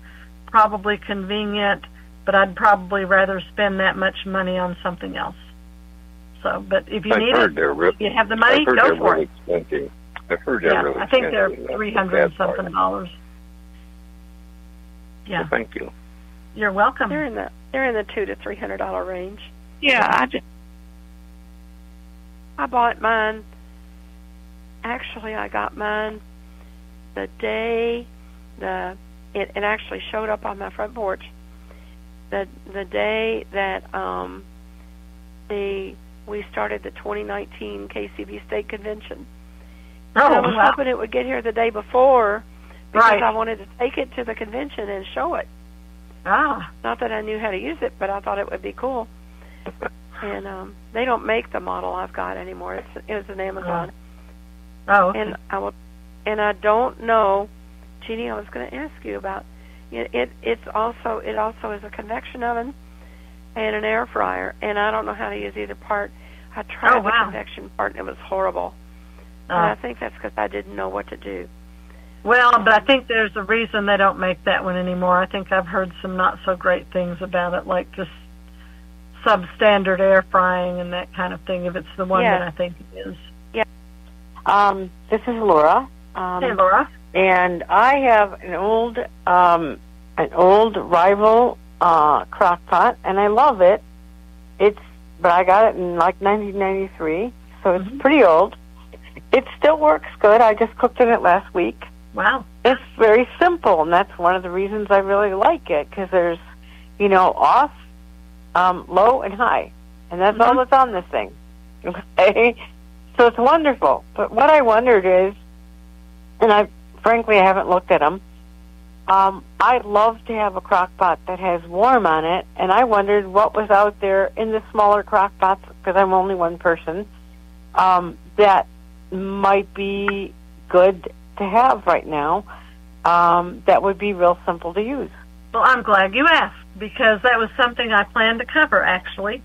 probably convenient, but I'd probably rather spend that much money on something else. So, but if you I've need it, really, you have the money, go for really it. Expensive. I've heard they're yeah, really I think expensive. They're three hundred something dollars. Yeah. Well, thank you. You're welcome. They're in the they're in the two to three hundred dollar range. Yeah, I just I bought mine. Actually, I got mine the day the it, it actually showed up on my front porch. The the day that um, the we started the twenty nineteen K C B State Convention. Oh, I was wow. hoping it would get here the day before because right. I wanted to take it to the convention and show it. Ah, not that I knew how to use it, but I thought it would be cool. And um, they don't make the model I've got anymore. It's it was an Amazon. Oh. Oh, okay. And I will, and I don't know, Jeannie. I was going to ask you about it, it. It's also it also is a convection oven and an air fryer, and I don't know how to use either part. I tried oh, wow. the convection part, and it was horrible. Oh. And I think that's because I didn't know what to do. Well, but I think there's a reason they don't make that one anymore. I think I've heard some not so great things about it, like just substandard air frying and that kind of thing. If it's the one yeah. that I think it is. Um, this is Laura. Um, hey, Laura. And I have an old, um, an old rival uh, crock pot, and I love it. It's, but I got it in like nineteen ninety-three, so it's mm-hmm. pretty old. It still works good. I just cooked in it last week. Wow. It's very simple, and that's one of the reasons I really like it because there's, you know, off, um, low, and high, and that's mm-hmm. all that's on this thing. Okay. So it's wonderful. But what I wondered is, and I frankly I haven't looked at them, um, I'd love to have a crock pot that has warm on it, and I wondered what was out there in the smaller crock pots, because I'm only one person, um, that might be good to have right now um, that would be real simple to use. Well, I'm glad you asked, because that was something I planned to cover, actually.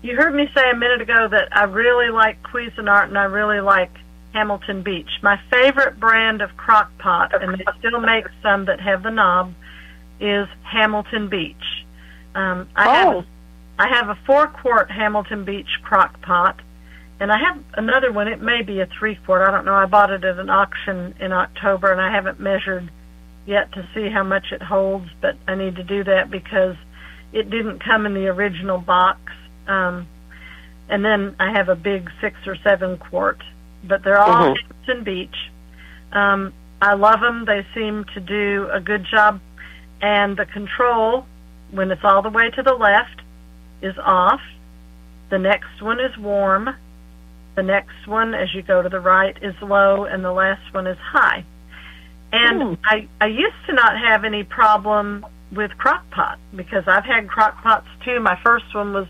You heard me say a minute ago that I really like Cuisinart and I really like Hamilton Beach. My favorite brand of crock pot, and they still make some that have the knob, is Hamilton Beach. Um, I, oh. have a, I have a four-quart Hamilton Beach crock pot, and I have another one. It may be a three-quart. I don't know. I bought it at an auction in October, and I haven't measured yet to see how much it holds, but I need to do that because it didn't come in the original box. Um, and then I have a big six or seven quart, but they're all mm-hmm. Hamilton Beach. Um, I love them. They seem to do a good job. And the control, when it's all the way to the left, is off. The next one is warm. The next one, as you go to the right, is low, and the last one is high. And mm. I, I used to not have any problem with crock pot, because I've had crock pots too. My first one was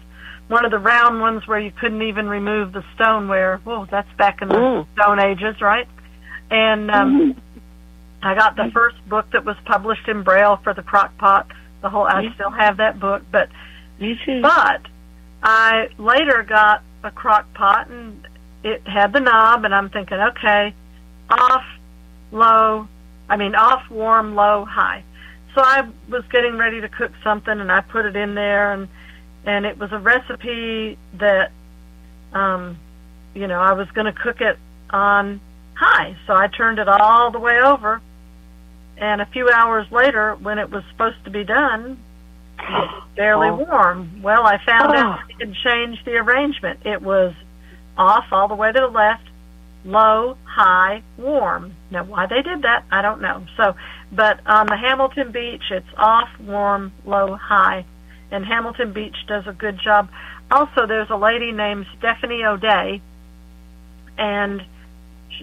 one of the round ones where you couldn't even remove the stoneware. Well, that's back in the mm. Stone Ages, right? And um, mm. I got the first book that was published in Braille for the crock pot. The whole I still have that book, but Me too. but I later got a crock pot and it had the knob, and I'm thinking, okay, off, low, I mean off, warm, low, high. So I was getting ready to cook something, and I put it in there, and and it was a recipe that, um, you know, I was going to cook it on high. So I turned it all the way over, and a few hours later, when it was supposed to be done, it was barely oh. warm. Well, I found oh. out I could change the arrangement. It was off all the way to the left, low, high, warm. Now, why they did that, I don't know. So, but on the Hamilton Beach, it's off, warm, low, high, and Hamilton Beach does a good job. Also, there's a lady named Stephanie O'Dea, and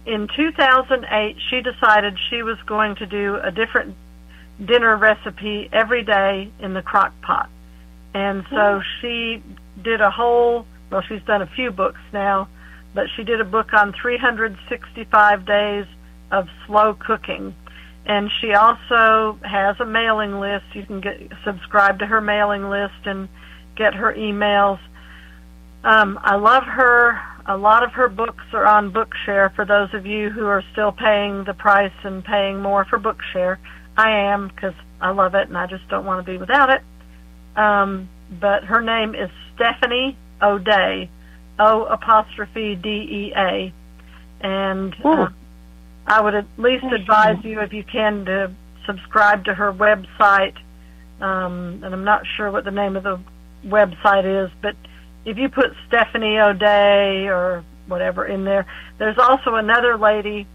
in two thousand eight, she decided she was going to do a different dinner recipe every day in the crock pot. And so she did a whole, well, she's done a few books now, but she did a book on three hundred sixty-five days of slow cooking. And she also has a mailing list. You can get subscribe to her mailing list and get her emails. Um, I love her. A lot of her books are on Bookshare for those of you who are still paying the price and paying more for Bookshare. I am, because I love it and I just don't want to be without it. Um, but her name is Stephanie O'Dea, O apostrophe D E A. And uh, I would at least advise you, if you can, to subscribe to her website. Um, and I'm not sure what the name of the website is, but if you put Stephanie O'Dea or whatever in there, there's also another lady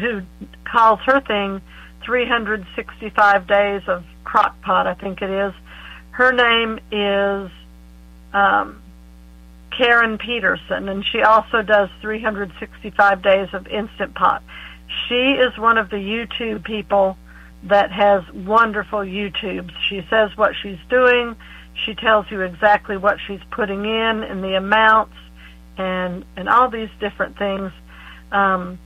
who calls her thing three hundred sixty-five days of crock pot, I think it is. Her name is um, Karen Peterson, and she also does three hundred sixty-five days of Instant Pot. She is one of the YouTube people that has wonderful YouTubes. She says what she's doing. She tells you exactly what she's putting in and the amounts and, and all these different things. Um,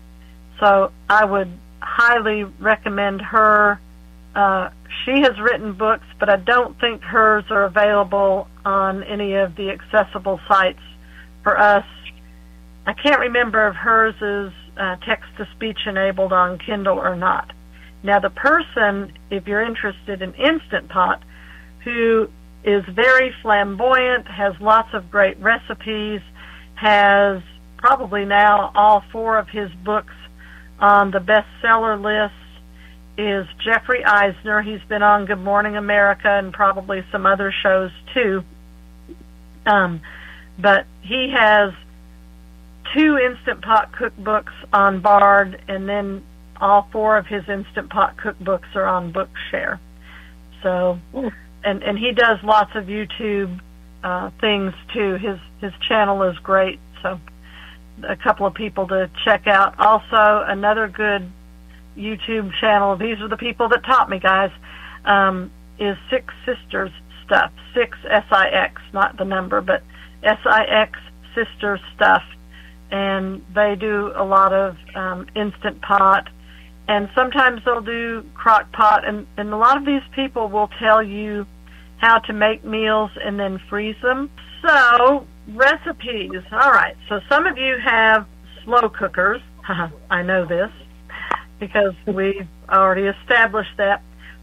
so I would highly recommend her. Uh, she has written books, but I don't think hers are available on any of the accessible sites for us. I can't remember if hers is uh, text-to-speech enabled on Kindle or not. Now, the person, if you're interested in Instant Pot, who is very flamboyant, has lots of great recipes, has probably now all four of his books on the bestseller list, is Jeffrey Eisner. He's been on Good Morning America and probably some other shows too. Um, but he has two Instant Pot cookbooks on Bard, and then all four of his Instant Pot cookbooks are on Bookshare. So... Ooh. And, and he does lots of YouTube uh, things, too. His his channel is great, so a couple of people to check out. Also, another good YouTube channel, these are the people that taught me, guys, um, is Six Sisters Stuff. Six, S I X, not the number, but S I X Sisters Stuff. And they do a lot of um, Instant Pot. And sometimes they'll do crock pot, and, and a lot of these people will tell you how to make meals and then freeze them. So, recipes. All right, so some of you have slow cookers. I know this because we've already established that.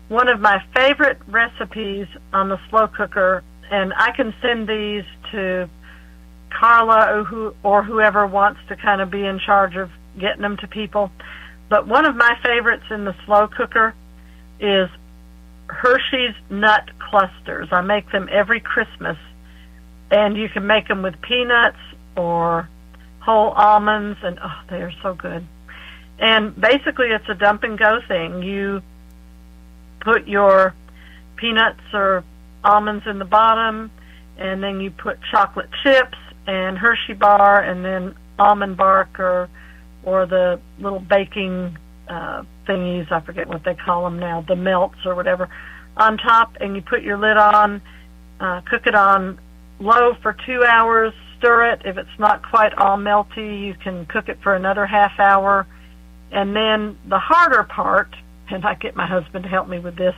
One of my favorite recipes on the slow cooker, and I can send these to Carla or, who, or whoever wants to kind of be in charge of getting them to people. But one of my favorites in the slow cooker is Hershey's Nut Clusters. I make them every Christmas, and you can make them with peanuts or whole almonds, and oh, they are so good. And basically it's a dump and go thing. You put your peanuts or almonds in the bottom, and then you put chocolate chips and Hershey bar and then almond bark or or the little baking uh, thingies, I forget what they call them now, the melts or whatever, on top, and you put your lid on, uh, cook it on low for two hours, stir it. If it's not quite all melty, you can cook it for another half hour. And then the harder part, and I get my husband to help me with this,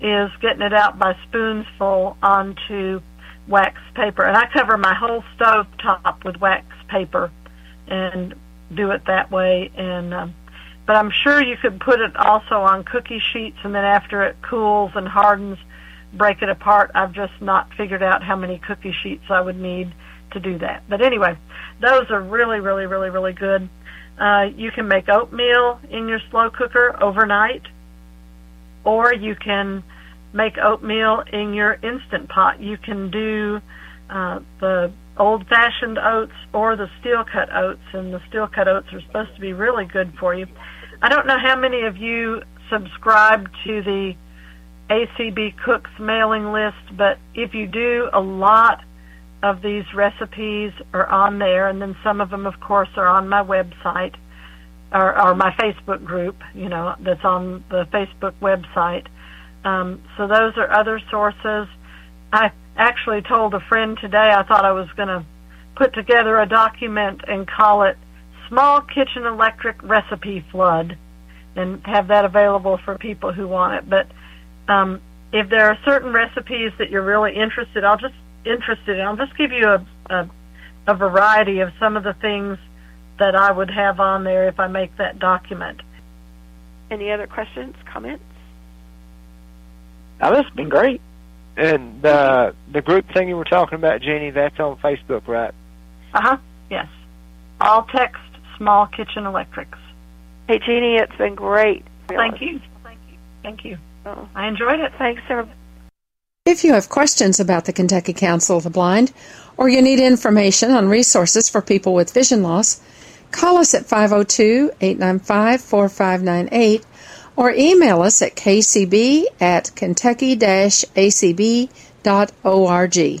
is getting it out by spoonsful onto wax paper. And I cover my whole stove top with wax paper and do it that way. And um, but I'm sure you could put it also on cookie sheets, and then after it cools and hardens, break it apart. I've just not figured out how many cookie sheets I would need to do that. But anyway, those are really, really, really, really good. Uh, you can make oatmeal in your slow cooker overnight, or you can make oatmeal in your Instant Pot. You can do uh, the old-fashioned oats or the steel-cut oats, and the steel-cut oats are supposed to be really good for you. I don't know how many of you subscribe to the A C B Cooks mailing list, but if you do, a lot of these recipes are on there, and then some of them, of course, are on my website or, or my Facebook group, you know, that's on the Facebook website. Um, so those are other sources. I actually told a friend today I thought I was going to put together a document and call it Small Kitchen Electric Recipe Flood and have that available for people who want it. But um, if there are certain recipes that you're really interested, I'll just interested in, I'll just give you a, a, a variety of some of the things that I would have on there if I make that document. Any other questions, comments? Oh, this has been great. And uh, the group thing you were talking about, Jeannie, that's on Facebook, right? Uh-huh, yes. All Text Small Kitchen Electrics. Hey, Jeannie, it's been great. Thank you. Thank you. Thank you. Oh. I enjoyed it. Thanks, everybody. If you have questions about the Kentucky Council of the Blind, or you need information on resources for people with vision loss, call us at five oh two, eight nine five, four five nine eight or email us at k c b at kentucky dash a c b dot org.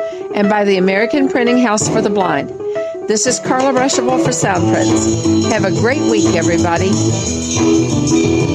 and by the American Printing House for the Blind. This is Carla Rushival for Sound Prints. Have a great week, everybody.